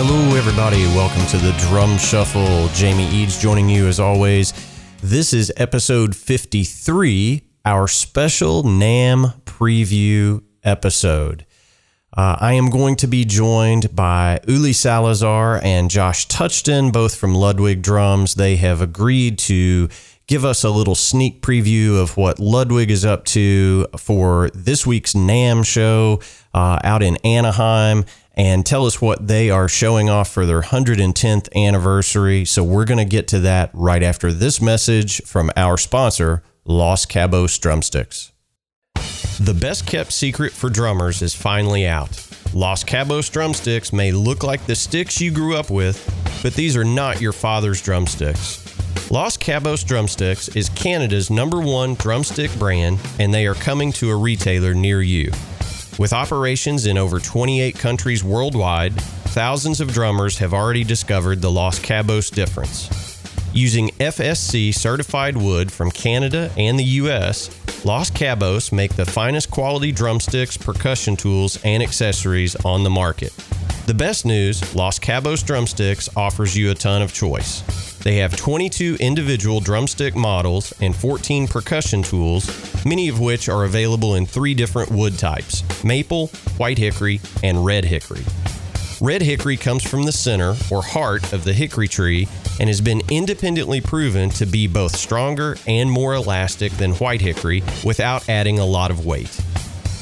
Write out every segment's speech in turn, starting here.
Hello, everybody. Welcome to the Drum Shuffle. Jamie Eads joining you as always. This is episode 53, our special NAMM preview episode. I am going to be joined by Uli Salazar and Josh Touchton, both from Ludwig Drums. They have agreed to give us a little sneak preview of what Ludwig is up to for this week's NAMM show out in Anaheim, and tell us what they are showing off for their 110th anniversary. So we're going to get to that right after this message from our sponsor, Los Cabos Drumsticks. The best kept secret for drummers is finally out. Los Cabos Drumsticks may look like the sticks you grew up with, but these are not your father's drumsticks. Los Cabos Drumsticks is Canada's #1 drumstick brand, and they are coming to a retailer near you. With operations in over 28 countries worldwide, thousands of drummers have already discovered the Los Cabos difference. Using FSC certified wood from Canada and the US, Los Cabos make the finest quality drumsticks, percussion tools, and accessories on the market. The best news, Los Cabos Drumsticks offers you a ton of choice. They have 22 individual drumstick models and 14 percussion tools, many of which are available in 3 different wood types: maple, white hickory, and red hickory. Red hickory comes from the center or heart of the hickory tree and has been independently proven to be both stronger and more elastic than white hickory without adding a lot of weight.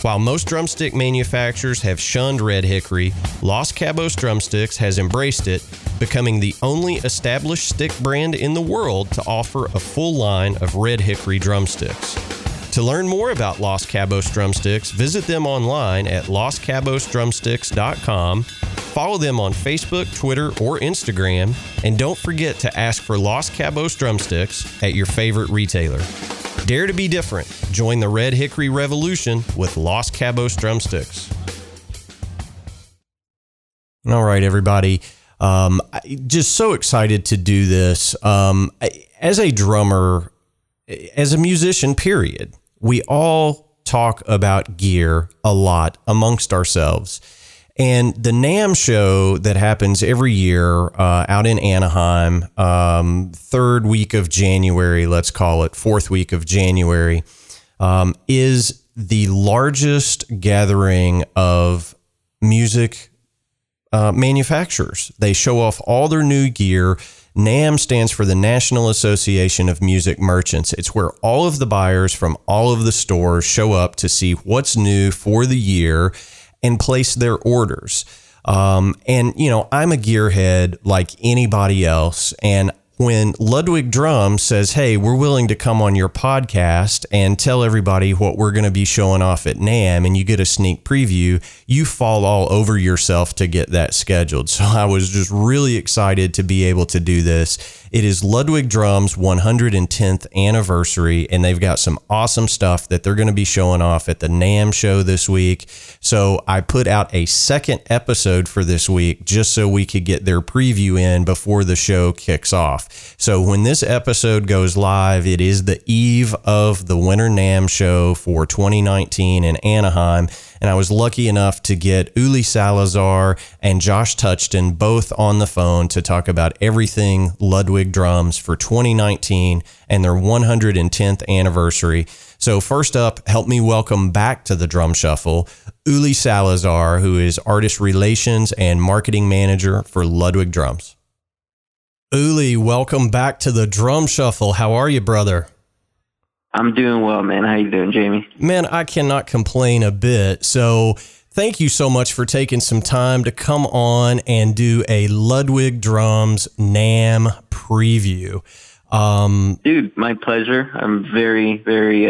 While most drumstick manufacturers have shunned red hickory, Los Cabos Drumsticks has embraced it, becoming the only established stick brand in the world to offer a full line of red hickory drumsticks. To learn more about Los Cabos Drumsticks, visit them online at loscabosdrumsticks.com, follow them on Facebook, Twitter, or Instagram, and don't forget to ask for Los Cabos Drumsticks at your favorite retailer. Dare to be different. Join the Red Hickory Revolution with Los Cabos Drumsticks. All right, everybody. Just so excited to do this. As a drummer, as a musician, period, we all talk about gear a lot amongst ourselves. And the NAMM show that happens every year out in Anaheim, third week of January, let's call it, fourth week of January, is the largest gathering of music manufacturers. They show off all their new gear. NAMM stands for the National Association of Music Merchants. It's where all of the buyers from all of the stores show up to see what's new for the year and place their orders. And, you know, I'm a gearhead like anybody else. And when Ludwig Drum says, hey, we're willing to come on your podcast and tell everybody what we're going to be showing off at NAMM, and you get a sneak preview, you fall all over yourself to get that scheduled. So I was just really excited to be able to do this. It is Ludwig Drum's 110th anniversary, and they've got some awesome stuff that they're going to be showing off at the NAMM show this week. So I put out a second episode for this week just so we could get their preview in before the show kicks off. So when this episode goes live, it is the eve of the Winter NAMM show for 2019 in Anaheim. And I was lucky enough to get Uli Salazar and Josh Touchton both on the phone to talk about everything Ludwig Drums for 2019 and their 110th anniversary. So first up, help me welcome back to the Drum Shuffle, Uli Salazar, who is Artist Relations and Marketing Manager for Ludwig Drums. Uli, welcome back to the Drum Shuffle. How are you, brother? I'm doing well, man. How you doing, Jamie? Man, I cannot complain a bit. So thank you so much for taking some time to come on and do a Ludwig Drums NAMM preview. Dude, my pleasure. I'm very, very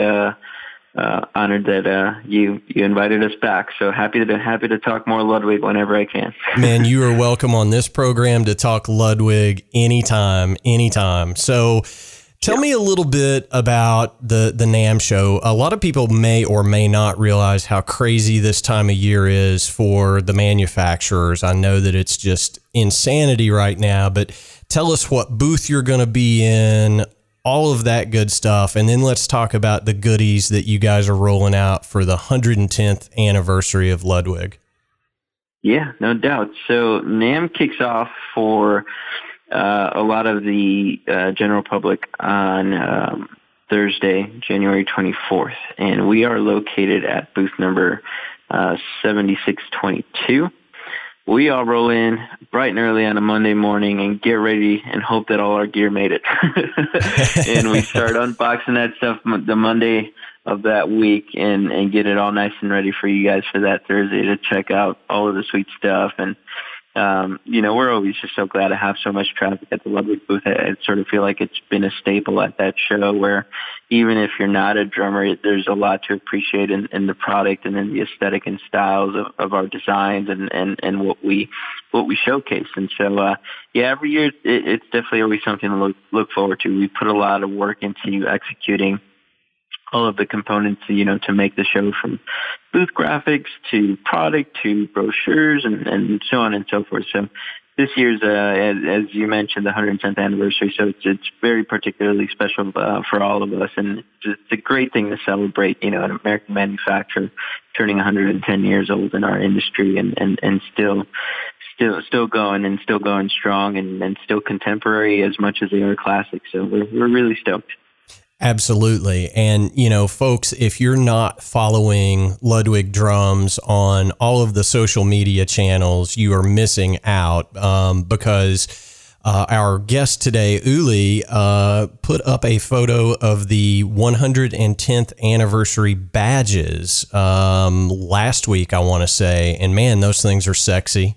honored that you invited us back. So happy to talk more Ludwig whenever I can. Man, you are welcome on this program to talk Ludwig anytime. So tell me a little bit about the NAMM show. A lot of people may or may not realize how crazy this time of year is for the manufacturers. I know that it's just insanity right now, but tell us what booth you're going to be in, all of that good stuff. And then let's talk about the goodies that you guys are rolling out for the 110th anniversary of Ludwig. Yeah, no doubt. So NAMM kicks off for a lot of the general public on Thursday, January 24th. And we are located at booth number 7622. We all roll in bright and early on a Monday morning and get ready and hope that all our gear made it. And we start unboxing that stuff the Monday of that week and get it all nice and ready for you guys for that Thursday to check out all of the sweet stuff. And, you know, we're always just so glad to have so much traffic at the Ludwig booth. I sort of feel like it's been a staple at that show where even if you're not a drummer, there's a lot to appreciate in the product and in the aesthetic and styles of our designs and what we showcase. And so, every year it's definitely always something to look forward to. We put a lot of work into executing all of the components, you know, to make the show, from booth graphics to product to brochures and so on and so forth. So this year's, as you mentioned, the 110th anniversary. So it's very particularly special for all of us. And it's a great thing to celebrate, you know, an American manufacturer turning 110 years old in our industry and still going and still going strong and still contemporary as much as they are classic. So we're really stoked. Absolutely. And, you know, folks, if you're not following Ludwig Drums on all of the social media channels, you are missing out because our guest today, Uli, put up a photo of the 110th anniversary badges last week, I want to say. And man, those things are sexy.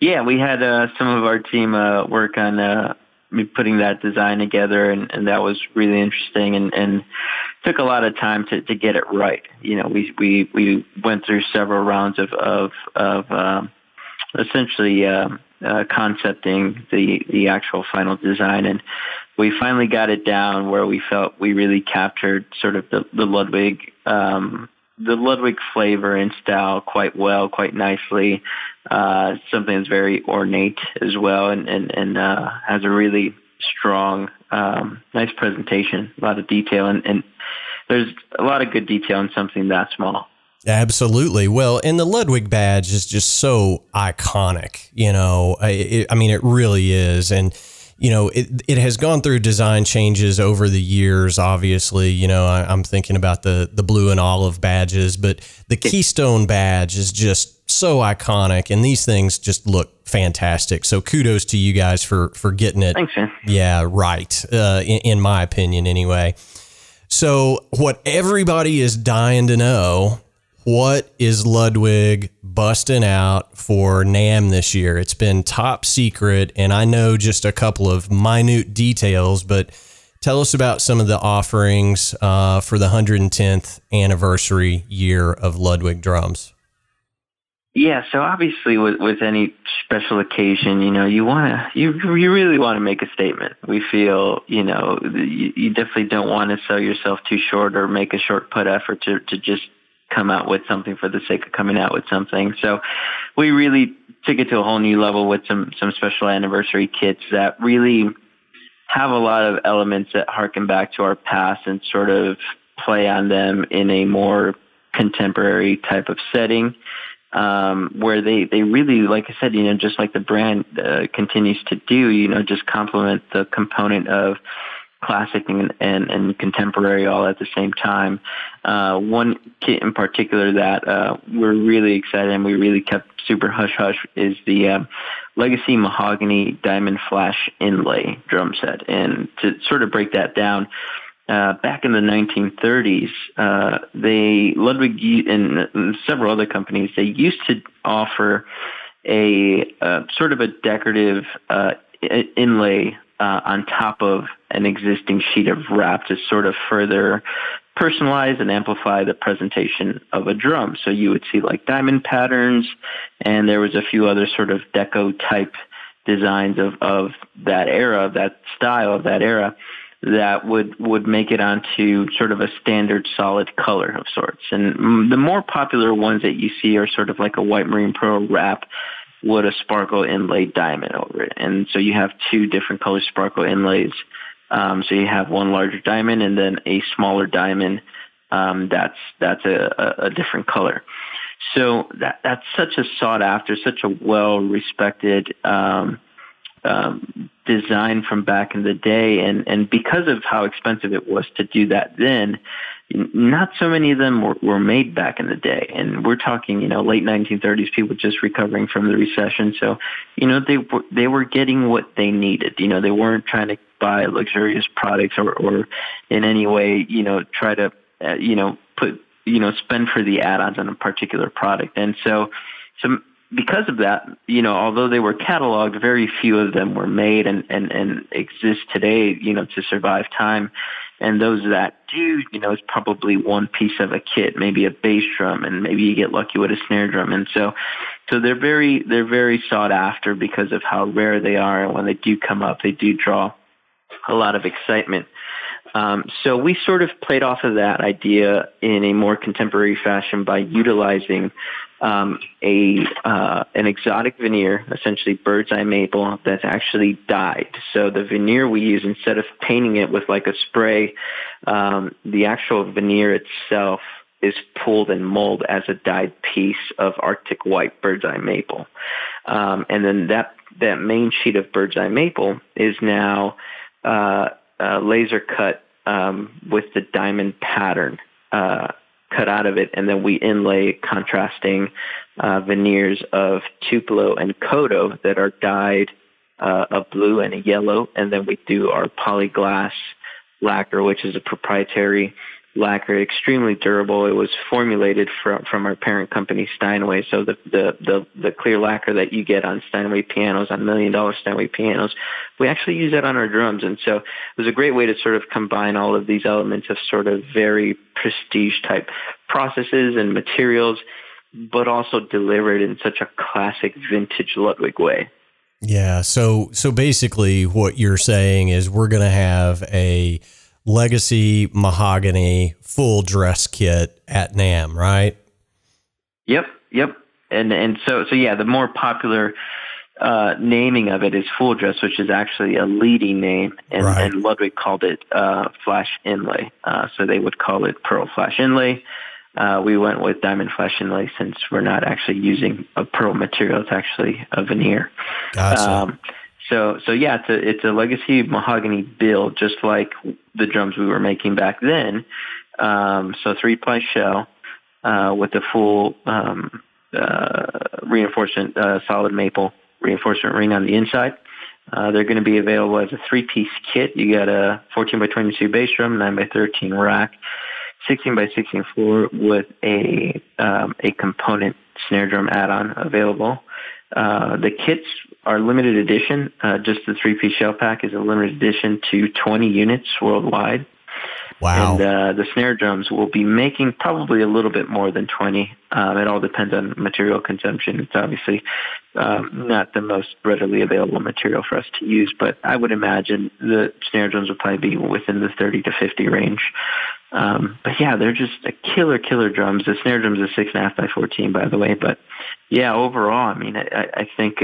Yeah, we had some of our team work on putting that design together, and that was really interesting and took a lot of time to get it right. You know, we went through several rounds of essentially concepting the actual final design, and we finally got it down where we felt we really captured sort of the Ludwig flavor and style quite well, quite nicely. Something that's very ornate as well and has a really strong, nice presentation, a lot of detail. And there's a lot of good detail in something that small. Absolutely. Well, and the Ludwig badge is just so iconic, you know, I mean, it really is. And, you know, it has gone through design changes over the years, obviously. You know, I'm thinking about the blue and olive badges, but the Keystone badge is just so iconic, and these things just look fantastic. So kudos to you guys for getting it. Thanks, man. Yeah, right. In my opinion, anyway. So what everybody is dying to know, what is Ludwig busting out for NAMM this year? It's been top secret, and I know just a couple of minute details, but tell us about some of the offerings for the 110th anniversary year of Ludwig Drums. Yeah, so obviously with any special occasion, you know, you really want to make a statement. We feel, you know, you definitely don't want to sell yourself too short or make a short put effort to just come out with something for the sake of coming out with something. So we really took it to a whole new level with some special anniversary kits that really have a lot of elements that harken back to our past and sort of play on them in a more contemporary type of setting, where they really, like I said, you know, just like the brand continues to do, you know, just complement the component of classic and contemporary all at the same time. One kit in particular that we're really excited and we really kept super hush-hush is the Legacy Mahogany Diamond Flash Inlay drum set. And to sort of break that down, back in the 1930s, Ludwig and several other companies, they used to offer a sort of a decorative inlay on top of an existing sheet of wrap to sort of further personalize and amplify the presentation of a drum. So you would see like diamond patterns, and there was a few other sort of deco type designs of that era, that style of that era, that would make it onto sort of a standard solid color of sorts. And the more popular ones that you see are sort of like a white marine pearl wrap with a sparkle inlaid diamond over it. And so you have two different color sparkle inlays. So you have one larger diamond and then a smaller diamond that's a different color. So that's such a sought after, such a well-respected design from back in the day. And because of how expensive it was to do that then, not so many of them were made back in the day. And we're talking, late 1930s, people just recovering from the recession. So, they were getting what they needed. They weren't trying to buy luxurious products or in any way, try to, spend for the add-ons on a particular product. And so because of that, although they were cataloged, very few of them were made and exist today, to survive time. And those that do, it's probably one piece of a kit, maybe a bass drum, and maybe you get lucky with a snare drum. And so they're very sought after because of how rare they are. And when they do come up, they do draw a lot of excitement. So we sort of played off of that idea in a more contemporary fashion by utilizing an exotic veneer, essentially bird's eye maple, that's actually dyed. So the veneer we use, instead of painting it with like a spray, the actual veneer itself is pulled and molded as a dyed piece of Arctic white bird's eye maple. And then that main sheet of bird's eye maple is now laser cut with the diamond pattern cut out of it, and then we inlay contrasting veneers of tupelo and kodo that are dyed a blue and a yellow, and then we do our polyglass lacquer, which is a proprietary lacquer, extremely durable. It was formulated from our parent company Steinway. So the clear lacquer that you get on Steinway pianos, on $1 million Steinway pianos, we actually use that on our drums. And so it was a great way to sort of combine all of these elements of sort of very prestige type processes and materials, but also delivered in such a classic vintage Ludwig way. Yeah. So basically what you're saying is we're going to have a legacy mahogany full dress kit at NAMM, right? Yep. And so yeah, the more popular naming of it is full dress, which is actually a leading name, and, right. And Ludwig called it flash inlay. So they would call it pearl flash inlay. We went with diamond flash inlay since we're not actually using a pearl material; it's actually a veneer. Gotcha. So yeah, it's a legacy mahogany build, just like the drums we were making back then. So 3-ply shell with the full reinforcement solid maple reinforcement ring on the inside. They're going to be available as a 3-piece kit. You got a 14x22 bass drum, 9x13 rack, 16x16 floor with a component snare drum add-on available. The kits are limited edition. Just the 3-piece shell pack is a limited edition to 20 units worldwide. Wow. And the snare drums will be making probably a little bit more than 20. It all depends on material consumption. It's obviously not the most readily available material for us to use, but I would imagine the snare drums would probably be within the 30 to 50 range. But yeah, they're just a killer drums. The snare drums are 6.5x14, by the way. But yeah, overall, I mean, I think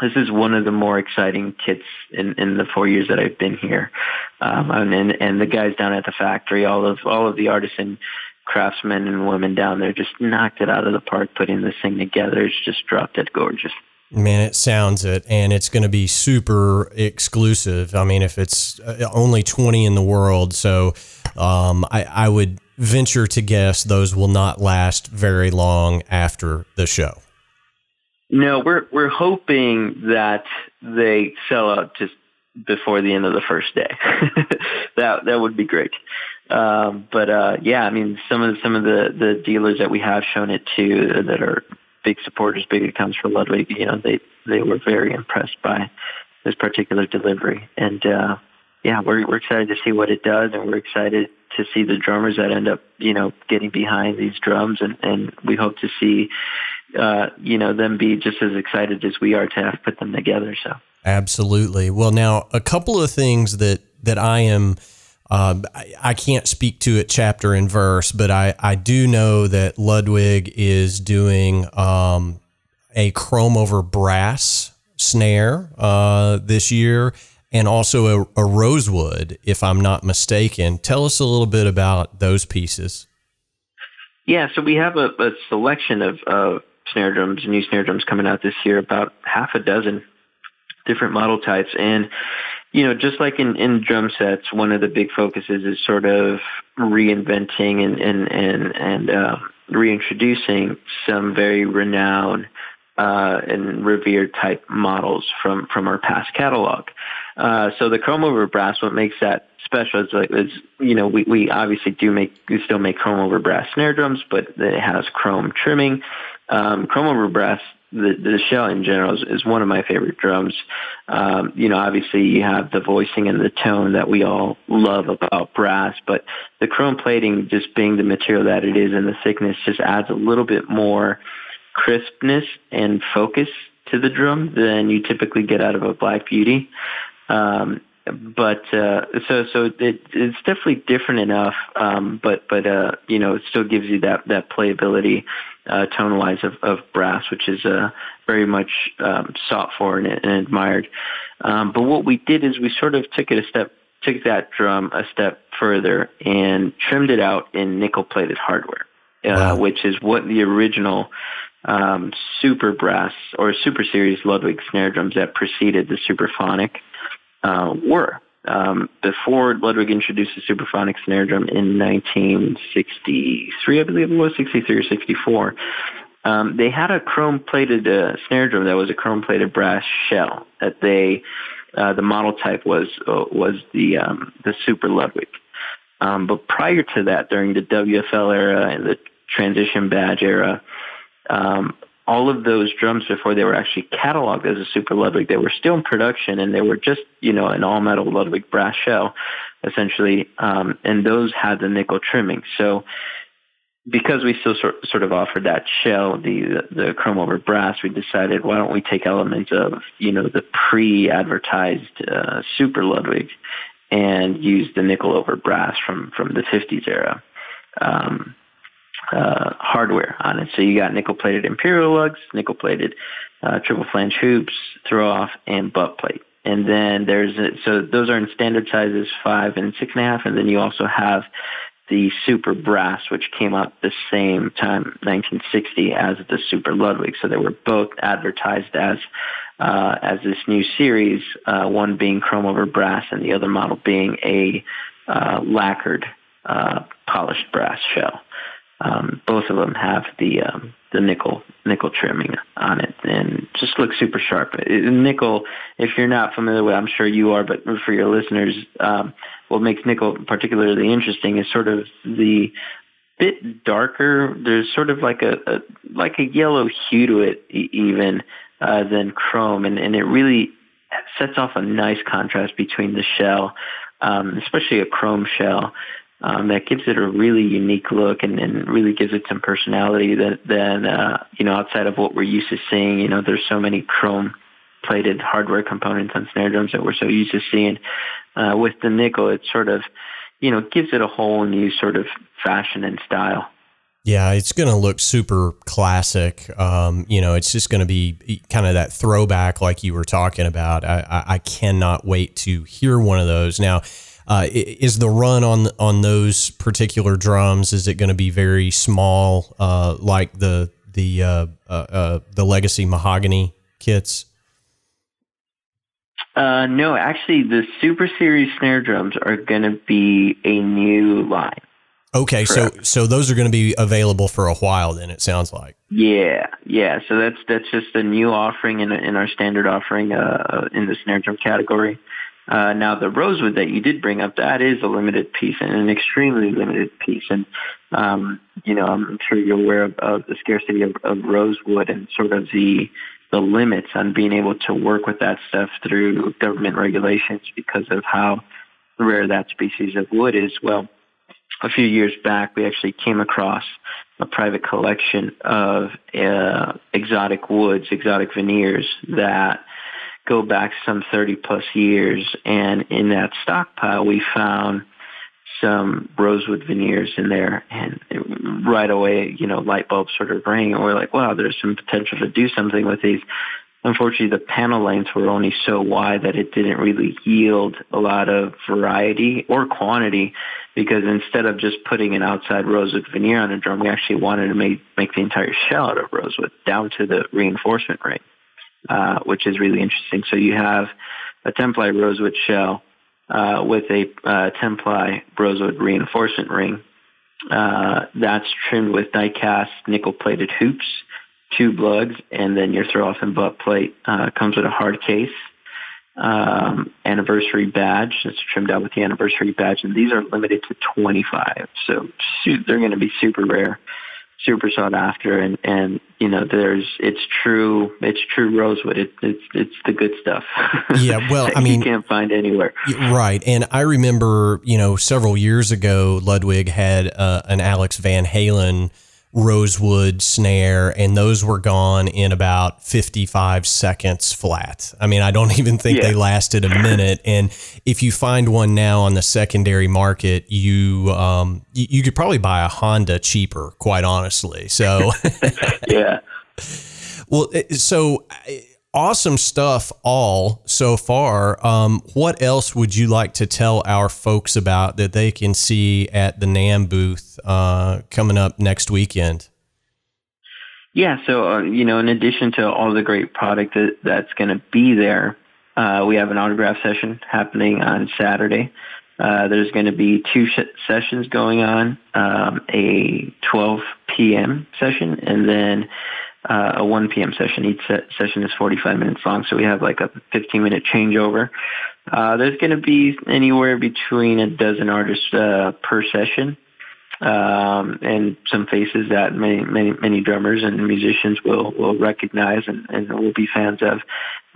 this is one of the more exciting kits in the 4 years that I've been here. And the guys down at the factory, all of the artisan craftsmen and women down there just knocked it out of the park, putting this thing together. It's just drop dead gorgeous. Man, it sounds it, and it's going to be super exclusive. I mean, if it's only 20 in the world, so I would venture to guess those will not last very long after the show. No, we're hoping that they sell out just before the end of the first day. That would be great. But yeah, I mean, some of the dealers that we have shown it to that are big supporters, big accounts for Ludwig, they were very impressed by this particular delivery. And yeah, we're excited to see what it does, and we're excited to see the drummers that end up, you know, getting behind these drums, and we hope to see, you know, them be just as excited as we are to have put them together. So absolutely. Well, now a couple of things that I am, I can't speak to it chapter and verse, but I do know that Ludwig is doing a chrome over brass snare this year, and also a rosewood, if I'm not mistaken. Tell us a little bit about those pieces. Yeah, so we have a selection of snare drums, new snare drums coming out this year, about half a dozen different model types. And, you know, just like in drum sets, one of the big focuses is sort of reinventing and reintroducing some very renowned and revered type models from our past catalog. So the chrome over brass, what makes that special is, you know, we obviously we still make chrome over brass snare drums, but it has chrome trimming. Chrome over brass, the shell in general is one of my favorite drums. You know, obviously you have the voicing and the tone that we all love about brass, but the chrome plating, just being the material that it is and the thickness, just adds a little bit more crispness and focus to the drum than you typically get out of a Black Beauty. So it's definitely different enough, but you know, it still gives you that playability, tone-wise of brass, which is very much sought for and admired. But what we did is we sort of took that drum a step further and trimmed it out in nickel-plated hardware, wow, which is what the original super brass or super series Ludwig snare drums that preceded the Superphonic were. Before Ludwig introduced the Superphonic snare drum in 1963, I believe it was 63 or 64, they had a chrome-plated snare drum that was a chrome-plated brass shell that they, the model type was the Super Ludwig. But prior to that, during the WFL era and the transition badge era, all of those drums, before they were actually cataloged as a Super Ludwig, they were still in production, and they were just, you know, an all-metal Ludwig brass shell, essentially, and those had the nickel trimming. So because we still sort of offered that shell, the chrome over brass, we decided, why don't we take elements of, you know, the pre-advertised Super Ludwig and use the nickel over brass from the 50s era. Hardware on it. So you got nickel-plated imperial lugs, nickel-plated triple flange hoops, throw-off, and butt plate. And then so those are in standard sizes 5 and 6.5, and then you also have the Super Brass, which came out the same time, 1960, as the Super Ludwig. So they were both advertised as this new series, one being chrome over brass and the other model being a lacquered polished brass shell. Both of them have the nickel trimming on it, and just looks super sharp. Nickel, if you're not familiar with, I'm sure you are, but for your listeners, what makes nickel particularly interesting is sort of the bit darker. There's sort of like a yellow hue to it, even than chrome, and it really sets off a nice contrast between the shell, especially a chrome shell. That gives it a really unique look and really gives it some personality that you know, outside of what we're used to seeing. You know, there's so many chrome-plated hardware components on snare drums that we're so used to seeing. With the nickel, it sort of, you know, gives it a whole new sort of fashion and style. Yeah, it's going to look super classic. You know, it's just going to be kind of that throwback like you were talking about. I cannot wait to hear one of those. Now, is the run on those particular drums, is it going to be very small, like the legacy mahogany kits? No, actually, the Super Series snare drums are going to be a new line. Okay, so those are going to be available for a while then, it sounds like. Yeah. So that's just a new offering in our standard offering in the snare drum category. Now, the rosewood that you did bring up, that is a limited piece, and an extremely limited piece. And, you know, I'm sure you're aware of the scarcity of rosewood and sort of the limits on being able to work with that stuff through government regulations because of how rare that species of wood is. Well, a few years back, we actually came across a private collection of exotic woods, exotic veneers that go back some 30-plus years. And in that stockpile, we found some rosewood veneers in there. And right away, you know, light bulbs sort of rang. And we're like, wow, there's some potential to do something with these. Unfortunately, the panel lengths were only so wide that it didn't really yield a lot of variety or quantity, because instead of just putting an outside rosewood veneer on a drum, we actually wanted to make the entire shell out of rosewood down to the reinforcement ring, which is really interesting. So you have a 10-ply rosewood shell with a 10-ply rosewood reinforcement ring that's trimmed with die-cast nickel-plated hoops, 2 lugs, and then your throw-off and butt plate. Comes with a hard case, anniversary badge. It's trimmed out with the anniversary badge, and these are limited to 25. So they're going to be super rare, super sought after, and you know, it's true rosewood. It's the good stuff. Yeah, well, I mean, you can't find anywhere. Right, and I remember, you know, several years ago, Ludwig had an Alex Van Halen rosewood snare, and those were gone in about 55 seconds flat. I mean, I don't even think they lasted a minute. And if you find one now on the secondary market, you could probably buy a Honda cheaper, quite honestly. So yeah. Well, so awesome stuff all so far. What else would you like to tell our folks about that they can see at the NAMM booth coming up next weekend? Yeah, so, you know, in addition to all the great product that's going to be there, we have an autograph session happening on Saturday. There's going to be 2 sessions going on, a 12 p.m. session and then a 1 p.m. session. Each session is 45 minutes long, so we have like a 15-minute changeover. There's going to be anywhere between a dozen artists per session, and some faces that many drummers and musicians will recognize and will be fans of.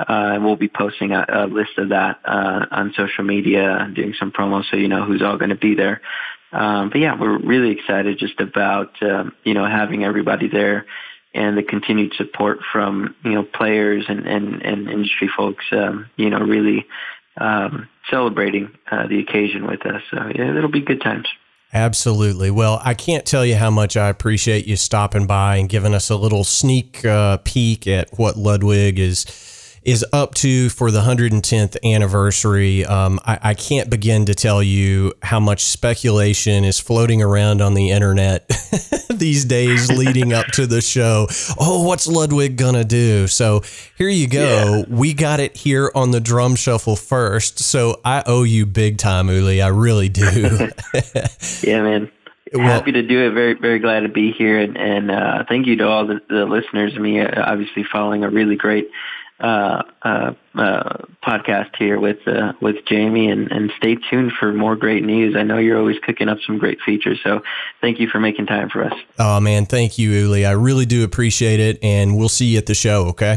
And we'll be posting a list of that on social media, doing some promos so you know who's all going to be there. But yeah, we're really excited just about you know, having everybody there, and the continued support from, you know, players and industry folks, you know, really celebrating the occasion with us. So yeah, it'll be good times. Absolutely. Well, I can't tell you how much I appreciate you stopping by and giving us a little sneak peek at what Ludwig is up to for the 110th anniversary. I can't begin to tell you how much speculation is floating around on the internet these days leading up to the show. Oh, what's Ludwig gonna do? So here you go. Yeah. We got it here on the Drum Shuffle first. So I owe you big time, Uli. I really do. Yeah, man. Happy to do it. Very, very glad to be here. And thank you to all the listeners. I mean, obviously following a really great podcast here with Jamie, and stay tuned for more great news. I know you're always cooking up some great features, so thank you for making time for us. Oh man, thank you, Uli. I really do appreciate it, and we'll see you at the show, okay?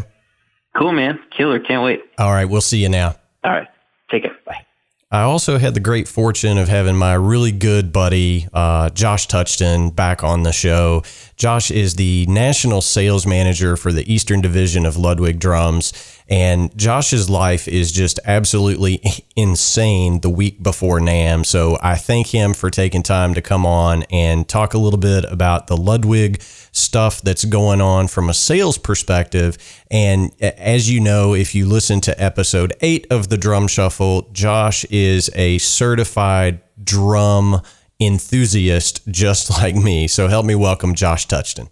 Cool, man. Killer. Can't wait. All right, we'll see you now. All right. Take care. Bye. I also had the great fortune of having my really good buddy, Josh Touchton, back on the show. Josh is the national sales manager for the Eastern Division of Ludwig Drums. And Josh's life is just absolutely insane the week before NAMM. So I thank him for taking time to come on and talk a little bit about the Ludwig stuff that's going on from a sales perspective. And as you know, if you listen to episode 8 of the Drum Shuffle, Josh is a certified drum enthusiast just like me. So help me welcome Josh Touchton.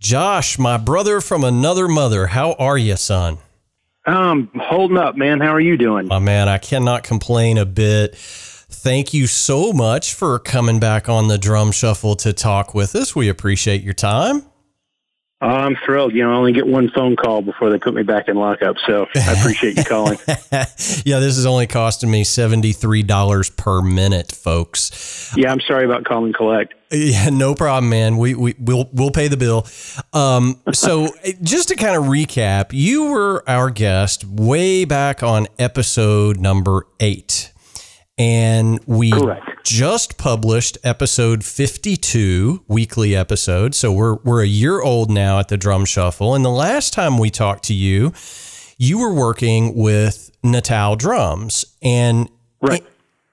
Josh, my brother from another mother, how are you, son? I'm holding up, man. How are you doing? My man, I cannot complain a bit. Thank you so much for coming back on the Drum Shuffle to talk with us. We appreciate your time. I'm thrilled. You know, I only get one phone call before they put me back in lockup, so I appreciate you calling. Yeah, this is only costing me $73 per minute, folks. Yeah, I'm sorry about call and collect. Yeah, no problem, man. We'll pay the bill. So just to kind of recap, you were our guest way back on episode number 8. And we Correct. just published episode 52, weekly episode. So we're a year old now at the Drum Shuffle. And the last time we talked to you, you were working with Natal Drums. And right.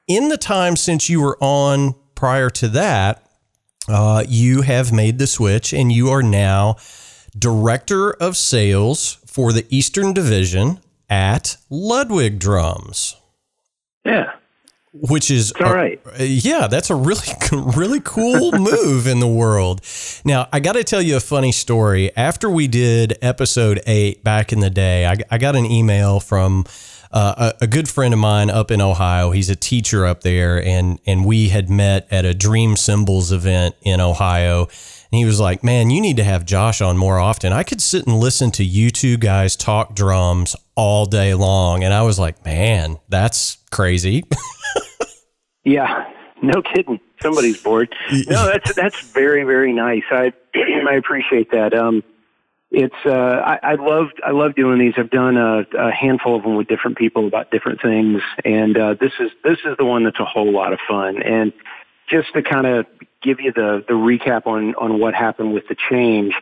In the time since you were on prior to that, you have made the switch and you are now Director of Sales for the Eastern Division at Ludwig Drums. Yeah. Which is all right. Yeah, that's a really cool move in the world. Now, I got to tell you a funny story. After we did episode 8 back in the day, I got an email from a good friend of mine up in Ohio. He's a teacher up there, and we had met at a Dream Cymbals event in Ohio. And he was like, man, you need to have Josh on more often. I could sit and listen to you two guys talk drums all day long. And I was like, man, that's crazy. Yeah, no kidding. Somebody's bored. No, that's very, very nice. I appreciate that. It's I love doing these. I've done a handful of them with different people about different things. And this is the one that's a whole lot of fun. And just to kind of give you the recap on what happened with the change.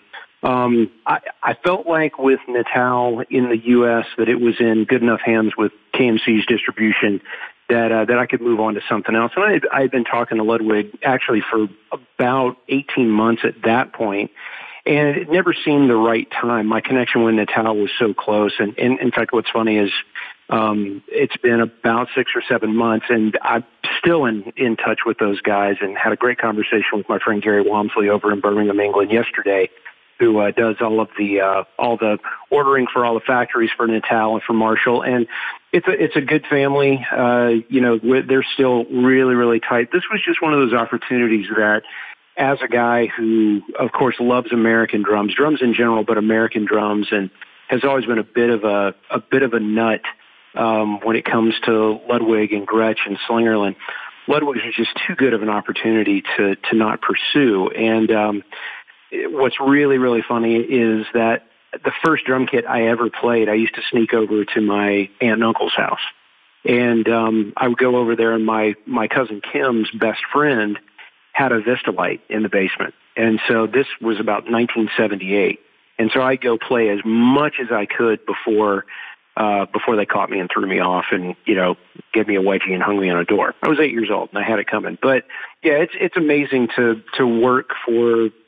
I felt like with Natal in the U.S. that it was in good enough hands with KMC's distribution that I could move on to something else. And I had been talking to Ludwig actually for about 18 months at that point, and it never seemed the right time. My connection with Natal was so close. And in fact, what's funny is it's been about 6 or 7 months, and I'm still in touch with those guys and had a great conversation with my friend Gary Walmsley over in Birmingham, England yesterday, who does all of the ordering for all the factories for Natal and for Marshall. And it's a good family. They're still really, really tight. This was just one of those opportunities that, as a guy who, of course, loves American drums in general, but American drums, and has always been a bit of a nut when it comes to Ludwig and Gretsch and Slingerland. Ludwig was just too good of an opportunity to not pursue. And what's really, really funny is that the first drum kit I ever played, I used to sneak over to my aunt and uncle's house. And I would go over there, and my cousin Kim's best friend had a Vistalite in the basement. And so this was about 1978. And so I'd go play as much as I could before they caught me and threw me off and, gave me a wedgie and hung me on a door. I was 8 years old, and I had it coming. But, yeah, it's amazing to work for –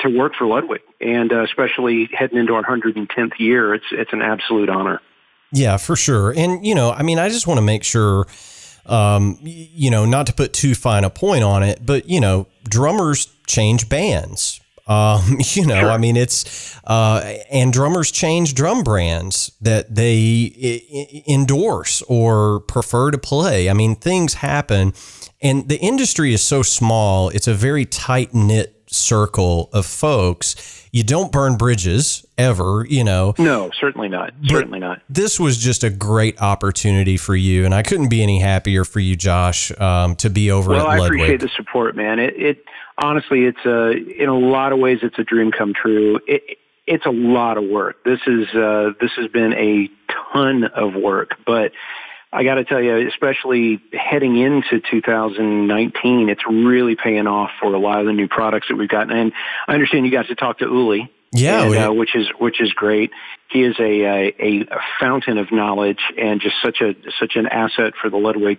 to work for Ludwig, and especially heading into our 110th year, it's an absolute honor. Yeah, for sure. And, I just want to make sure, not to put too fine a point on it, but, drummers change bands. Sure. It's, and drummers change drum brands that they endorse or prefer to play. Things happen, and the industry is so small. It's a very tight knit circle of folks. You don't burn bridges ever, No, certainly not. Certainly not. This was just a great opportunity for you, and I couldn't be any happier for you, Josh, to be over at Ludwig. Well, I appreciate the support, man. It honestly, in a lot of ways, it's a dream come true. It's a lot of work. This has been a ton of work, but I got to tell you, especially heading into 2019, it's really paying off for a lot of the new products that we've gotten. And I understand you got to talk to Uli, which is great. He is a fountain of knowledge and just such an asset for the Ludwig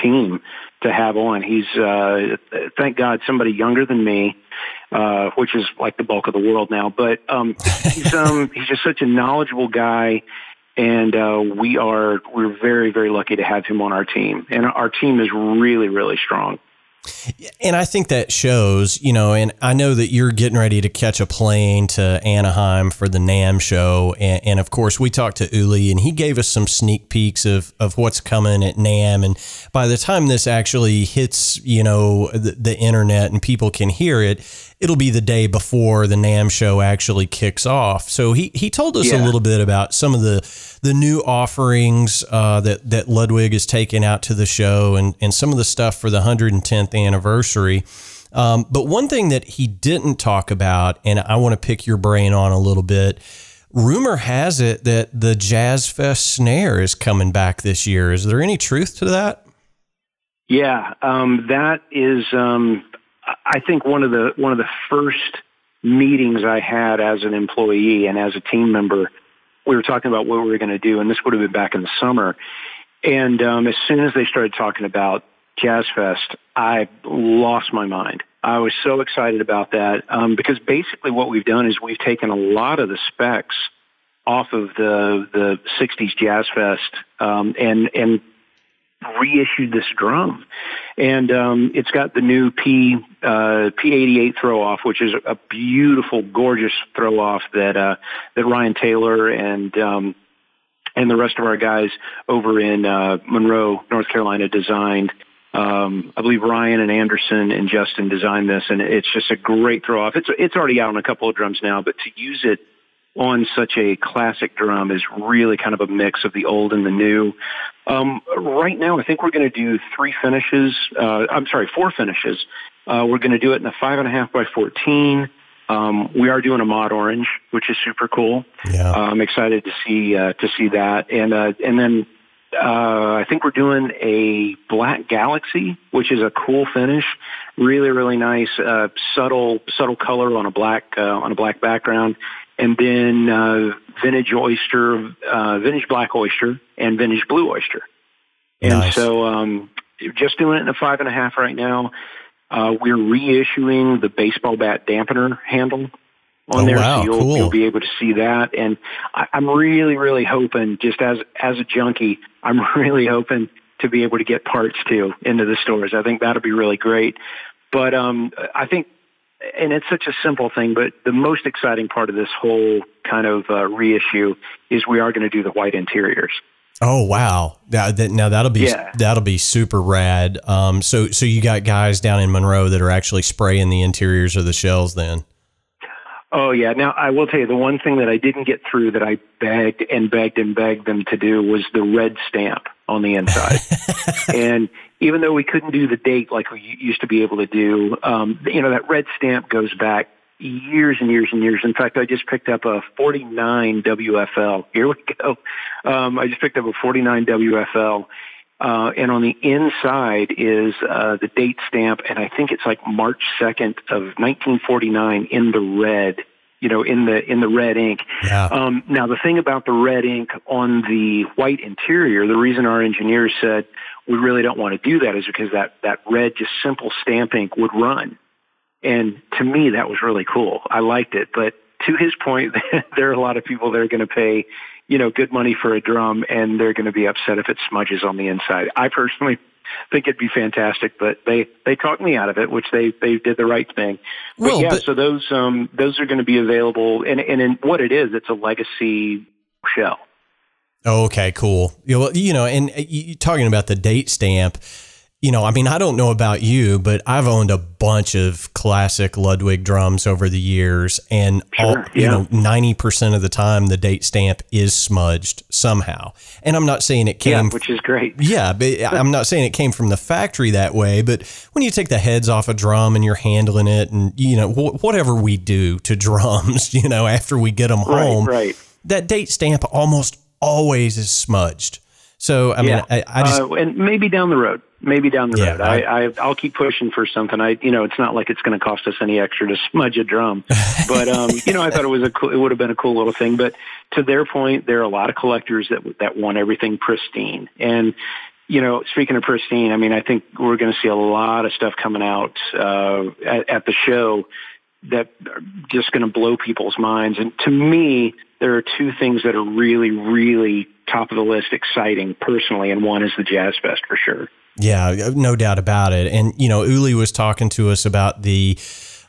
team to have on. He's thank God somebody younger than me, which is like the bulk of the world now. But he's just such a knowledgeable guy. And we're very, very lucky to have him on our team. And our team is really, really strong. And I think that shows, and I know that you're getting ready to catch a plane to Anaheim for the NAMM show. And of course, we talked to Uli, and he gave us some sneak peeks of what's coming at NAMM. And by the time this actually hits, the internet and people can hear it, it'll be the day before the NAMM show actually kicks off. So he told us a little bit about some of the new offerings that Ludwig is taking out to the show and some of the stuff for the 110th anniversary. But one thing that he didn't talk about, and I want to pick your brain on a little bit, rumor has it that the Jazz Fest snare is coming back this year. Is there any truth to that? Yeah, that is, I think one of the first meetings I had as an employee and as a team member. We were talking about what we were going to do, and this would have been back in the summer. And as soon as they started talking about Jazz Fest, I lost my mind. I was so excited about that because basically what we've done is we've taken a lot of the specs off of the 60s Jazz Fest and reissued this drum. And it's got the new P88 throw-off, which is a beautiful, gorgeous throw-off that Ryan Taylor and the rest of our guys over in Monroe, North Carolina designed. I believe Ryan and Anderson and Justin designed this, and it's just a great throw-off. It's already out on a couple of drums now, but to use it on such a classic drum is really kind of a mix of the old and the new. Right now, I think we're going to do four finishes. We're going to do it in a 5.5 by 14. We are doing a mod orange, which is super cool. Yeah. I'm excited to see that, and then. I think we're doing a Black Galaxy, which is a cool finish, really, really nice, subtle color on a black background, and then vintage Black Oyster, and vintage Blue Oyster. And nice. So just doing it in a 5.5 right now. We're reissuing the baseball bat dampener handle on there, wow, so you'll be able to see that. And I'm really, really hoping, just as a junkie, I'm really hoping to be able to get parts, too, into the stores. I think that'll be really great. But I think, and it's such a simple thing, but the most exciting part of this whole kind of reissue is we are going to do the white interiors. Oh, wow. Now that'll be super rad. So you got guys down in Monroe that are actually spraying the interiors of the shells then? Oh, yeah. Now, I will tell you, the one thing that I didn't get through that I begged them to do was the red stamp on the inside. And even though we couldn't do the date like we used to be able to do, that red stamp goes back years and years and years. In fact, I just picked up a 49 WFL. Here we go. I just picked up a 49 WFL. And on the inside is the date stamp, and I think it's like March 2nd of 1949 in the red, in the red ink. Yeah. Now, the thing about the red ink on the white interior, the reason our engineers said we really don't want to do that is because that red, just simple stamp ink would run. And to me, that was really cool. I liked it. But to his point, there are a lot of people that are going to pay good money for a drum, and they're going to be upset if it smudges on the inside. I personally think it'd be fantastic, but they talked me out of it, which they did the right thing. So those are going to be available, and in what it is, it's a legacy shell. Okay, cool. And you talking about the date stamp, I mean, I don't know about you, but I've owned a bunch of classic Ludwig drums over the years, and 90% of the time the date stamp is smudged somehow. And I'm not saying it came, which is great. Yeah, but I'm not saying it came from the factory that way. But when you take the heads off a drum and you're handling it, and whatever we do to drums, after we get them home, that date stamp almost always is smudged. So I mean, I just and maybe down the road. Maybe down the road. I'll keep pushing for something. It's not like it's going to cost us any extra to smudge a drum, but I thought it would have been a cool little thing. But to their point, there are a lot of collectors that want everything pristine. And speaking of pristine, I mean, I think we're going to see a lot of stuff coming out at the show that are just going to blow people's minds. And to me, there are two things that are really, really top of the list, exciting personally, and one is the Jazz Fest for sure. Yeah, no doubt about it. And, Uli was talking to us about the,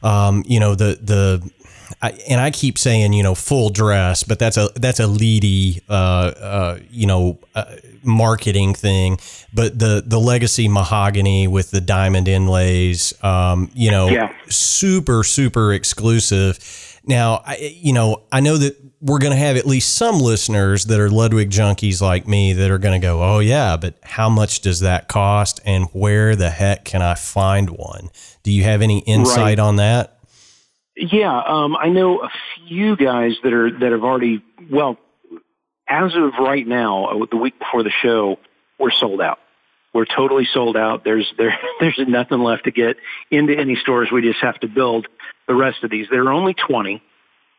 and I keep saying, full dress, but that's a leady, marketing thing. But the legacy mahogany with the diamond inlays, super, super exclusive. Now, I know that we're going to have at least some listeners that are Ludwig junkies like me that are going to go, oh yeah, but how much does that cost and where the heck can I find one? Do you have any insight on that? Yeah. I know a few guys that have already, well, as of right now, the week before the show, we're sold out. We're totally sold out. There's nothing left to get into any stores. We just have to build the rest of these. There are only 20,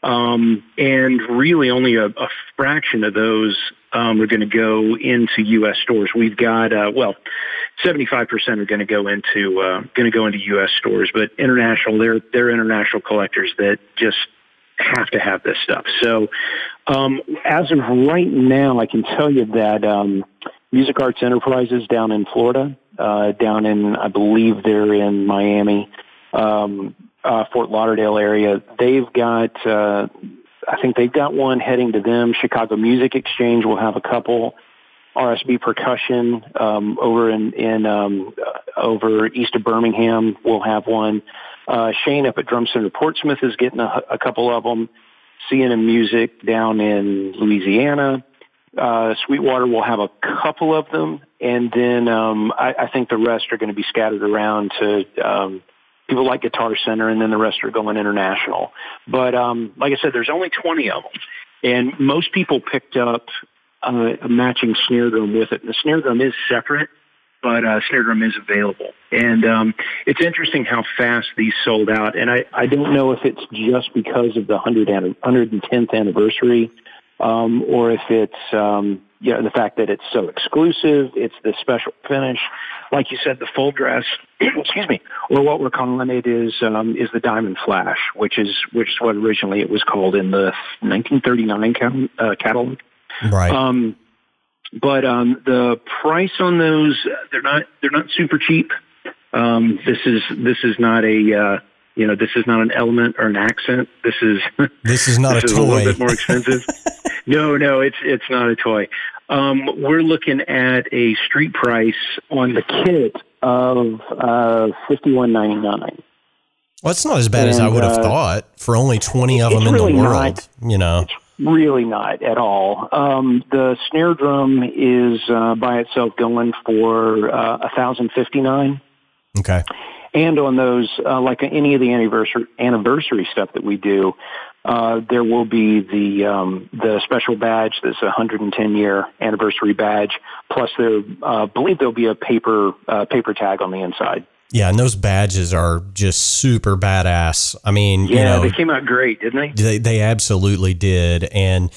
and really only a fraction of those are going to go into U.S. stores. We've got 75% are going to go into U.S. stores, but international, they're international collectors that just have to have this stuff. So as of right now, I can tell you that Music Arts Enterprises down in Florida, I believe they're in Miami, Fort Lauderdale area. They've got, I think they've got one heading to them. Chicago Music Exchange will have a couple. RSB Percussion over over east of Birmingham will have one. Shane up at Drum Center Portsmouth is getting a couple of them. CNM Music down in Louisiana. Sweetwater will have a couple of them, and then I think the rest are going to be scattered around to people like Guitar Center, and then the rest are going international. But like I said, there's only 20 of them, and most people picked up a matching snare drum with it. And the snare drum is separate, but snare drum is available. And it's interesting how fast these sold out. And I don't know if it's just because of the 110th anniversary or if it's the fact that it's so exclusive, it's the special finish. Like you said, the full dress, excuse me, or what we're calling it is the Diamond Flash, which is what originally it was called in the 1939 catalog. Right. But the price on those, they're not super cheap. This is not this is not an element or an accent. This is not a toy. A little bit more expensive. No, it's not a toy. We're looking at a street price on the kit of $51.99. Well, it's not as bad as I would have thought for only 20 of them in the world. Really not at all. The snare drum is by itself going for $1,059. Okay. And on those, like any of the anniversary stuff that we do, there will be the special badge that's a 110-year anniversary badge. Plus, I believe there'll be a paper tag on the inside. Yeah, and those badges are just super badass. I mean, they came out great, didn't they? They absolutely did. And,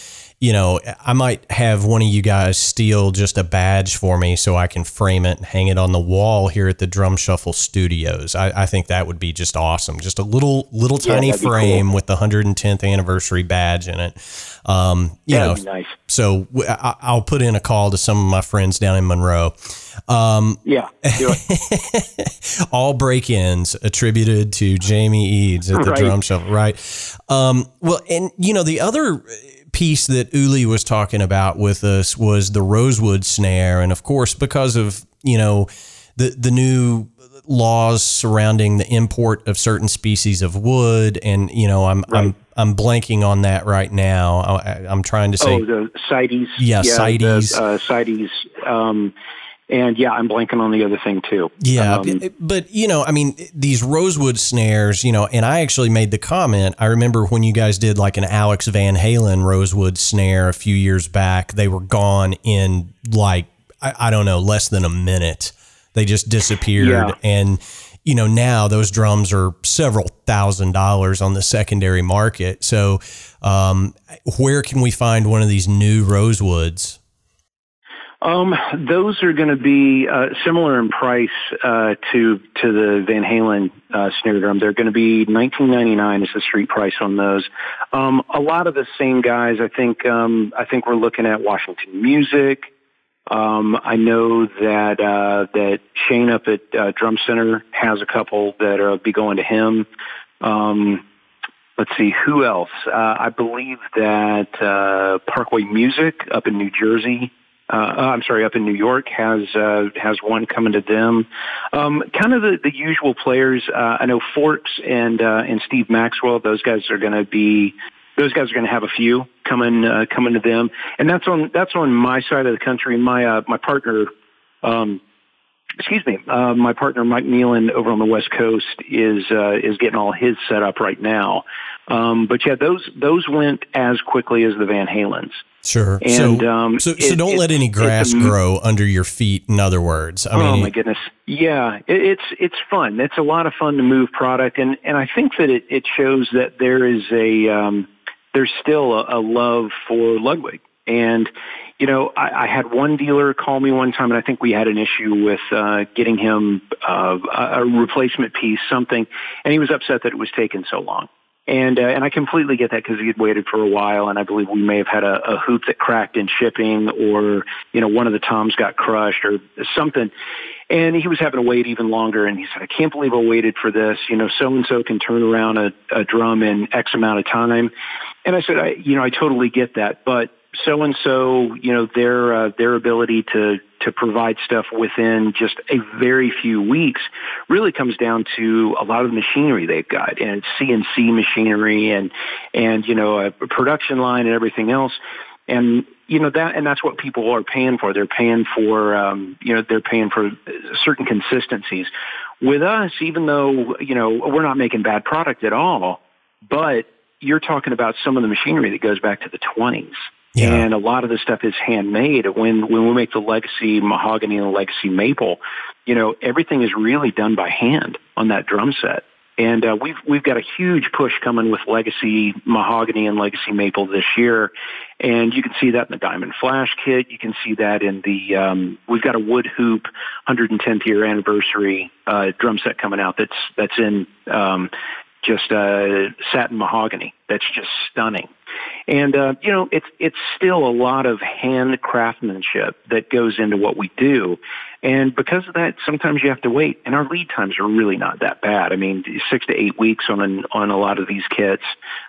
I might have one of you guys steal just a badge for me so I can frame it and hang it on the wall here at the Drum Shuffle Studios. I think that would be just awesome. Just a little tiny frame with the 110th anniversary badge in it. That'd be nice. So I'll put in a call to some of my friends down in Monroe. Do it. All break-ins attributed to Jamie Eads at the Drum Shuffle, right? The other piece that Uli was talking about with us was the rosewood snare. And of course, because of, the new laws surrounding the import of certain species of wood. And, I'm blanking on that right now. I'm trying to say. Oh, the CITES. Yeah, CITES. CITES. And I'm blanking on the other thing too. Yeah. These rosewood snares, and I actually made the comment. I remember when you guys did like an Alex Van Halen rosewood snare a few years back, they were gone in like, I don't know, less than a minute. They just disappeared. Yeah. And, now those drums are several $1,000s on the secondary market. So where can we find one of these new rosewoods? Those are going to be similar in price to the Van Halen snare drum. They're going to be $19.99 is the street price on those. A lot of the same guys. I think we're looking at Washington Music. I know that Shane up at Drum Center has a couple that will be going to him. Let's see who else. I believe that Parkway Music up in New Jersey. Up in New York has one coming to them. Kind of the usual players. I know Forks and Steve Maxwell. Those guys are going to have a few coming to them. And that's on my side of the country. My partner, my partner Mike Nealon over on the West Coast is getting all his set up right now. But yeah, those went as quickly as the Van Halens. Sure. And so don't let any grass grow under your feet. In other words, I mean, my goodness. Yeah, it's fun. It's a lot of fun to move product, and I think that it shows that there is there's still a love for Ludwig. And you know, I had one dealer call me one time, and I think we had an issue with getting him a replacement piece, something, and he was upset that it was taking so long. And I completely get that, because he had waited for a while, and I believe we may have had a hoop that cracked in shipping, or, you know, one of the toms got crushed or something. And he was having to wait even longer, and he said, I can't believe I waited for this. You know, so-and-so can turn around a drum in X amount of time. And I said, I totally get that, but so-and-so, you know, their ability to provide stuff within just a very few weeks really comes down to a lot of machinery they've got, and CNC machinery and, you know, a production line and everything else. And, you know, that's what people are paying for. They're paying for, they're paying for certain consistencies. With us, even though, you know, we're not making bad product at all, but you're talking about some of the machinery that goes back to the 1920s. Yeah. And a lot of the stuff is handmade. When we make the legacy mahogany and the legacy maple, you know, everything is really done by hand on that drum set. And we've got a huge push coming with legacy mahogany and legacy maple this year. And you can see that in the Diamond Flash kit. You can see that in the we've got a wood hoop 110th year anniversary drum set coming out that's in satin mahogany. That's just stunning. And, you know, it's still a lot of hand craftsmanship that goes into what we do. And because of that, sometimes you have to wait. And our lead times are really not that bad. I mean, 6 to 8 weeks on a lot of these kits.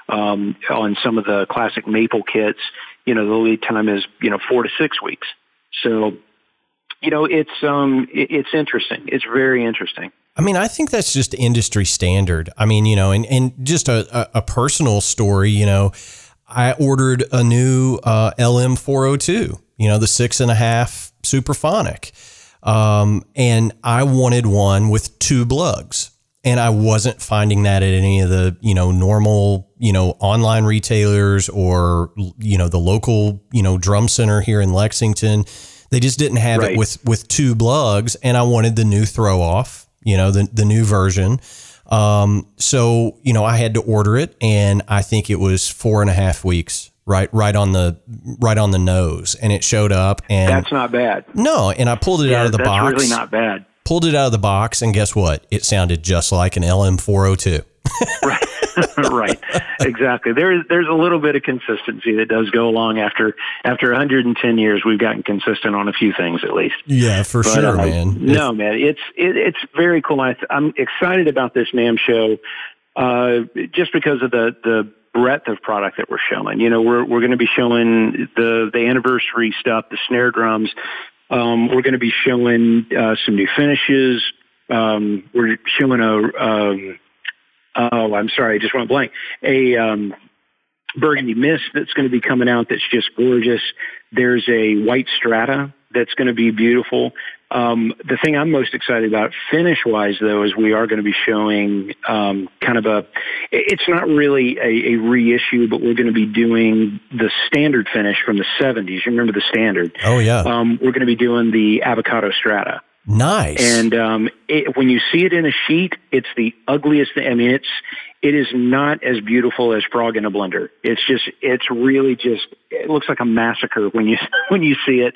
On some of the classic maple kits, you know, the lead time is, you know, 4 to 6 weeks. So, you know, it's interesting. It's very interesting. I mean, I think that's just industry standard. I mean, you know, and just a personal story, you know, I ordered a new LM402, you know, the 6.5 Superphonic. And I wanted one with 2 lugs, and I wasn't finding that at any of the, you know, normal, you know, online retailers or, you know, the local, you know, drum center here in Lexington. They just didn't have right. It with 2 lugs, and I wanted the new throw off. You know, the new version. So, you know, I had to order it, and I think it was 4.5 weeks, right on the nose. And it showed up, and that's not bad. No. And I pulled it out of the box. That's really not bad. Pulled it out of the box, and guess what? It sounded just like an LM402. Right. Right. Exactly. There's a little bit of consistency that does go along after 110 years. We've gotten consistent on a few things, at least. Yeah, for sure, man. No, man, it's very cool. I'm excited about this NAMM show, just because of the breadth of product that we're showing. You know, we're going to be showing the anniversary stuff, the snare drums. We're going to be showing some new finishes. We're showing a burgundy mist that's going to be coming out that's just gorgeous. There's a white strata that's going to be beautiful. The thing I'm most excited about finish-wise, though, is we are going to be showing it's not really a reissue, but we're going to be doing the standard finish from the 70s. You remember the standard? Oh, yeah. We're going to be doing the avocado strata. Nice. And when you see it in a sheet, it's the ugliest thing. I mean, it is not as beautiful as Frog in a Blender. It looks like a massacre when you see it,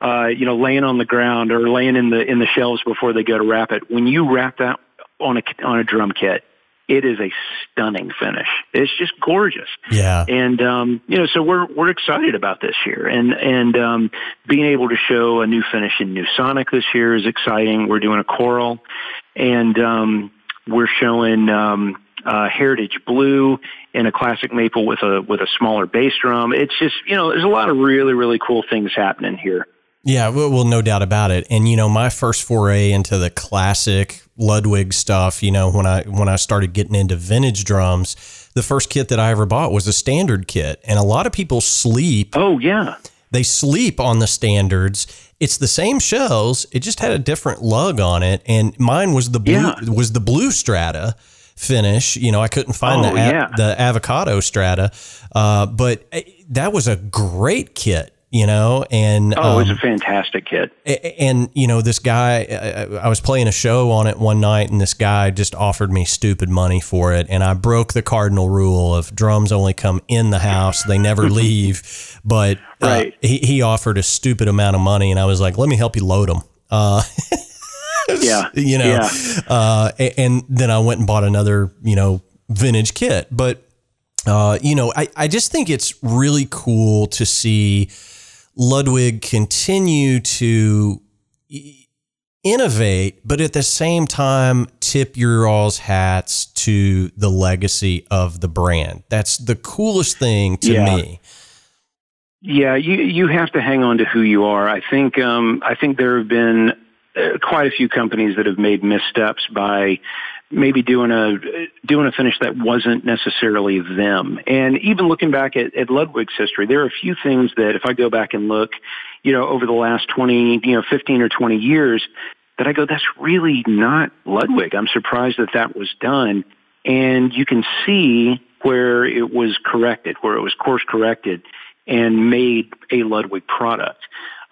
you know, laying on the ground or laying in the shelves before they go to wrap it. When you wrap that on a drum kit, it is a stunning finish. It's just gorgeous. Yeah. And, you know, so we're excited about this year, and being able to show a new finish in New Sonic this year is exciting. We're doing a coral, and, we're showing, Heritage Blue in a classic maple with a smaller bass drum. It's just, you know, there's a lot of really, really cool things happening here. Yeah, well, no doubt about it. And, you know, my first foray into the classic Ludwig stuff, you know, when I started getting into vintage drums, the first kit that I ever bought was a standard kit. And a lot of people sleep. Oh, yeah. They sleep on the standards. It's the same shells. It just had a different lug on it. And mine was the blue strata finish. You know, I couldn't find the Avocado Strata, but that was a great kit. You know, and it was a fantastic kit. And you know, this guy, I was playing a show on it one night, and this guy just offered me stupid money for it, and I broke the cardinal rule of drums only come in the house; they never leave. But right. he offered a stupid amount of money, and I was like, "Let me help you load them." And then I went and bought another, you know, vintage kit. But you know, I just think it's really cool to see Ludwig continue to innovate, but at the same time, tip your all's hats to the legacy of the brand. That's the coolest thing to me. Yeah, you have to hang on to who you are. I think there have been quite a few companies that have made missteps by maybe doing a finish that wasn't necessarily them. And even looking back at Ludwig's history, there are a few things that if I go back and look, you know, over the last 15 or 20 years, that I go, that's really not Ludwig. I'm surprised that was done. And you can see where it was corrected, where it was course corrected and made a Ludwig product.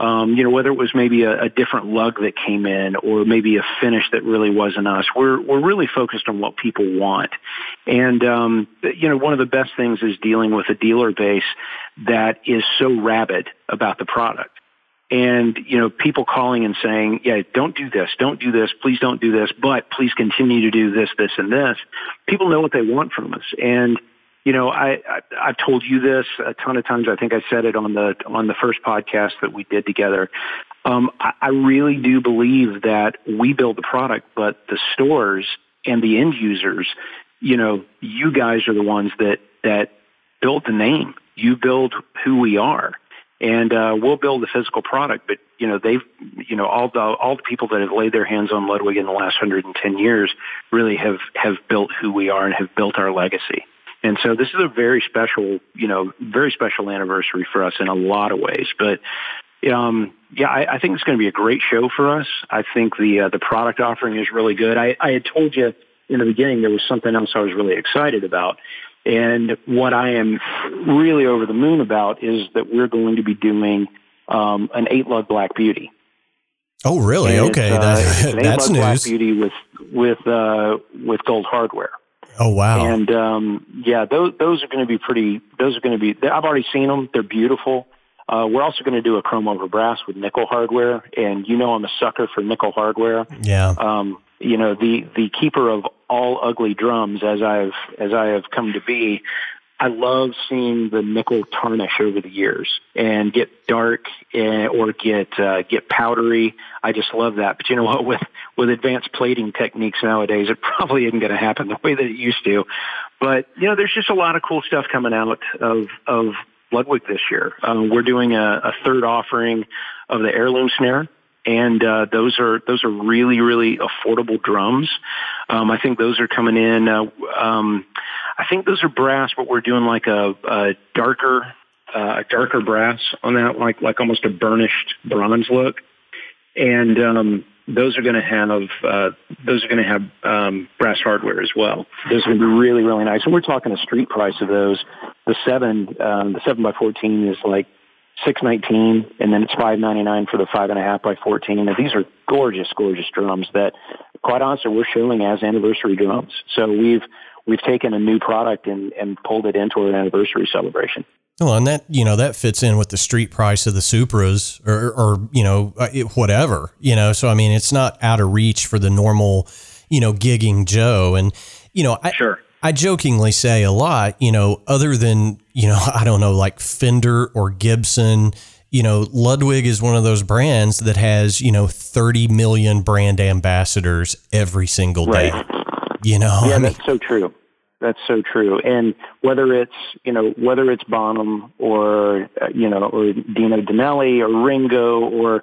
You know, whether it was maybe a different lug that came in or maybe a finish that really wasn't us, we're really focused on what people want. And, you know, one of the best things is dealing with a dealer base that is so rabid about the product. And, you know, people calling and saying, yeah, don't do this, please don't do this, but please continue to do this, this, and this. People know what they want from us. And, you know, I've told you this a ton of times. I think I said it on the first podcast that we did together. I really do believe that we build the product, but the stores and the end users, you know, you guys are the ones that build the name. You build who we are, and we'll build the physical product. But you know, all the people that have laid their hands on Ludwig in the last 110 years really have built who we are and have built our legacy. And so this is a very special, you know, very special anniversary for us in a lot of ways. But I think it's going to be a great show for us. I think the product offering is really good. I had told you in the beginning there was something else I was really excited about. And what I am really over the moon about is that we're going to be doing an 8-lug Black Beauty. Oh, really? And okay. It's an 8-lug Black Beauty with gold hardware. Oh, wow. And, those are going to be I've already seen them. They're beautiful. We're also going to do a chrome over brass with nickel hardware. And, you know, I'm a sucker for nickel hardware. Yeah. You know, the keeper of all ugly drums, as I have come to be, I love seeing the nickel tarnish over the years and get dark or get powdery. I just love that. But you know what, with advanced plating techniques nowadays, it probably isn't going to happen the way that it used to. But, you know, there's just a lot of cool stuff coming out of Ludwig this year. We're doing a third offering of the heirloom snare. And those are really, really affordable drums. I think those are coming in. I think those are brass, but we're doing like a darker brass on that, like almost a burnished bronze look. And those are going to have brass hardware as well. Those are going to be really, really nice. And we're talking a street price of those. The 7x14 is like $619, and then it's $599 for the 5.5x14. Now, these are gorgeous, gorgeous drums that, quite honestly, we're showing as anniversary drums. So we've taken a new product and pulled it into an anniversary celebration. Well, and that, you know, that fits in with the street price of the Supras or you know, whatever, you know. So I mean, it's not out of reach for the normal, you know, gigging Joe. And you know, I jokingly say a lot, you know, other than, you know, I don't know, like Fender or Gibson, you know, Ludwig is one of those brands that has, you know, 30 million brand ambassadors every single day, right. You know? Yeah, that's so true. That's so true. And whether it's Bonham or, you know, or Dino Danelli or Ringo or,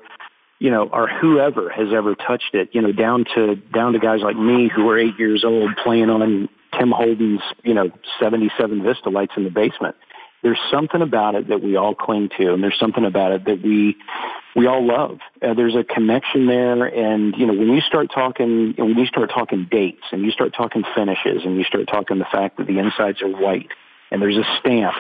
you know, or whoever has ever touched it, you know, down to guys like me who are 8 years old playing on Tim Holden's, you know, 77 Vistalites in the basement. there's something about it that we all cling to, and there's something about it that we all love. There's a connection there, and you know, when you start talking dates, and you start talking finishes, and you start talking the fact that the insides are white, and there's a stamp.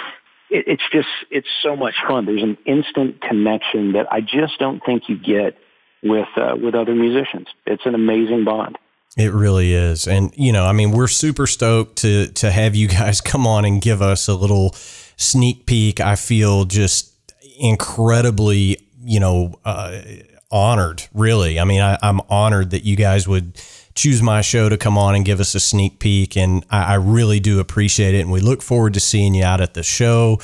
It's so much fun. There's an instant connection that I just don't think you get with other musicians. It's an amazing bond. It really is. And, you know, I mean, we're super stoked to have you guys come on and give us a little sneak peek. I feel just incredibly, you know, honored, really. I mean, I'm honored that you guys would choose my show to come on and give us a sneak peek. And I really do appreciate it. And we look forward to seeing you out at the show.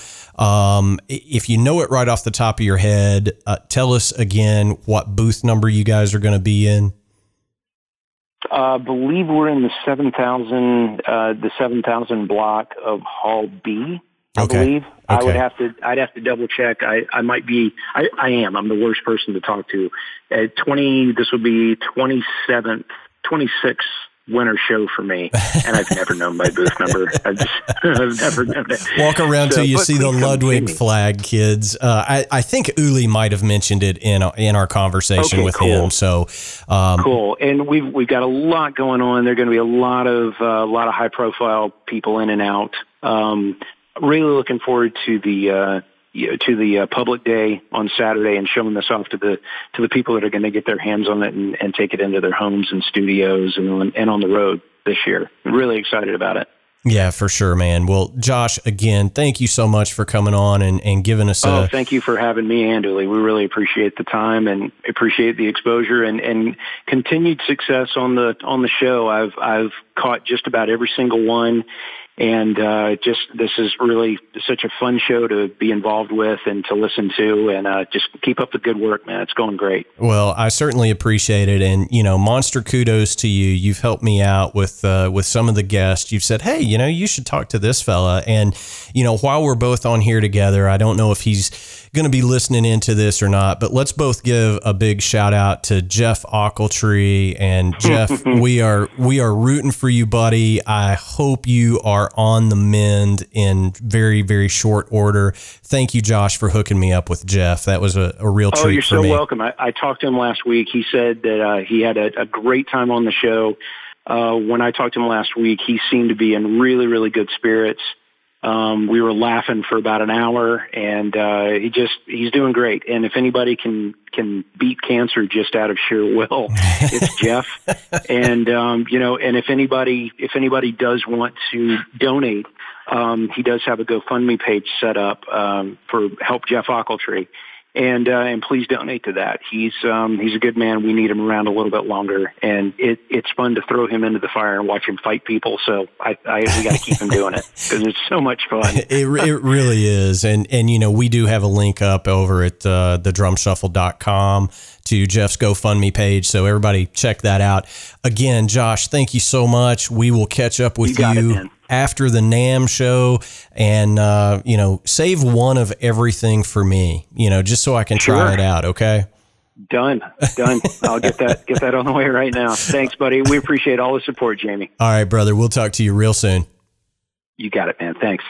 If you know it right off the top of your head, tell us again what booth number you guys are going to be in. I believe we're in the 7,000 block of Hall B. I believe. Okay. I'd have to double check. I might be. I'm the worst person to talk to. This will be 26th winter show for me, and I've never known my booth number. I've never known it. Walk around till you see the Ludwig flag, kids. I think Uli might have mentioned it in our conversation with him. So cool. And we've got a lot going on. There are going to be a lot of high profile people in and out. Really looking forward to the public day on Saturday and showing this off to the people that are going to get their hands on it and take it into their homes and studios and on the road this year. I'm really excited about it. Yeah, for sure, man. Well, Josh, again, thank you so much for coming on and giving us thank you for having me and Uli. We really appreciate the time and appreciate the exposure and continued success on the show. I've caught just about every single one. And this is really such a fun show to be involved with and to listen to, and just keep up the good work, man. It's going great. Well, I certainly appreciate it, and you know, monster kudos to you. You've helped me out with some of the guests. You've said, hey, you know, you should talk to this fella, and you know, while we're both on here together, I don't know if he's going to be listening into this or not, but let's both give a big shout out to Jeff Ockletree. And Jeff, we are rooting for you, buddy. I hope you are on the mend in very, very short order. Thank you, Josh, for hooking me up with Jeff. That was a real treat for me. Oh, you're so welcome. I talked to him last week. He said that he had a great time on the show. When I talked to him last week, he seemed to be in really, really good spirits. We were laughing for about an hour, and he's doing great. And if anybody can beat cancer just out of sheer will, it's Jeff. And you know, and if anybody does want to donate, he does have a GoFundMe page set up for Help Jeff Ockletree. And please donate to that. He's a good man. We need him around a little bit longer, and it's fun to throw him into the fire and watch him fight people. So we got to keep him doing it because it's so much fun. It really is. And you know, we do have a link up over at thedrumshuffle.com to Jeff's GoFundMe page. So everybody check that out. Again, Josh, thank you so much. We will catch up with you after the NAMM show, and you know, save one of everything for me, you know, just so I can try it out. Okay. Done. I'll get that on the way right now. Thanks, buddy. We appreciate all the support, Jamie. All right, brother. We'll talk to you real soon. You got it, man. Thanks.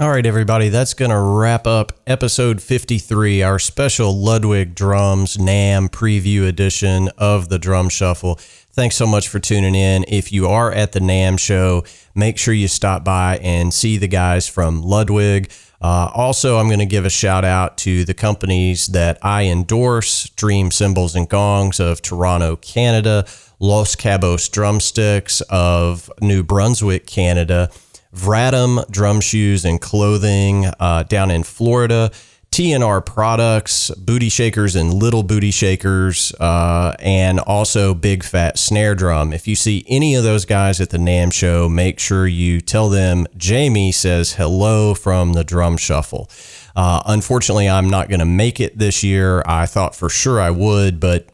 All right, everybody, that's going to wrap up episode 53, our special Ludwig Drums NAMM preview edition of the Drum Shuffle. Thanks so much for tuning in. If you are at the NAMM show, make sure you stop by and see the guys from Ludwig. Also, I'm going to give a shout out to the companies that I endorse, Dream Cymbals and Gongs of Toronto, Canada, Los Cabos Drumsticks of New Brunswick, Canada, Vratum Drum Shoes and Clothing down in Florida, TNR Products, Booty Shakers and Little Booty Shakers, and also Big Fat Snare Drum. If you see any of those guys at the NAMM show, make sure you tell them Jamie says hello from the Drum Shuffle. Unfortunately, I'm not going to make it this year. I thought for sure I would, but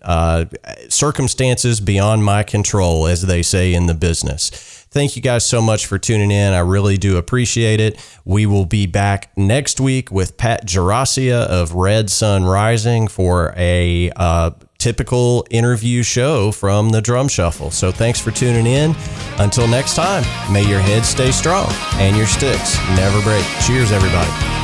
circumstances beyond my control, as they say in the business. Thank you guys so much for tuning in. I really do appreciate it. We will be back next week with Pat Gerasia of Red Sun Rising for a typical interview show from the Drum Shuffle. So thanks for tuning in. Until next time, may your head stay strong and your sticks never break. Cheers, everybody.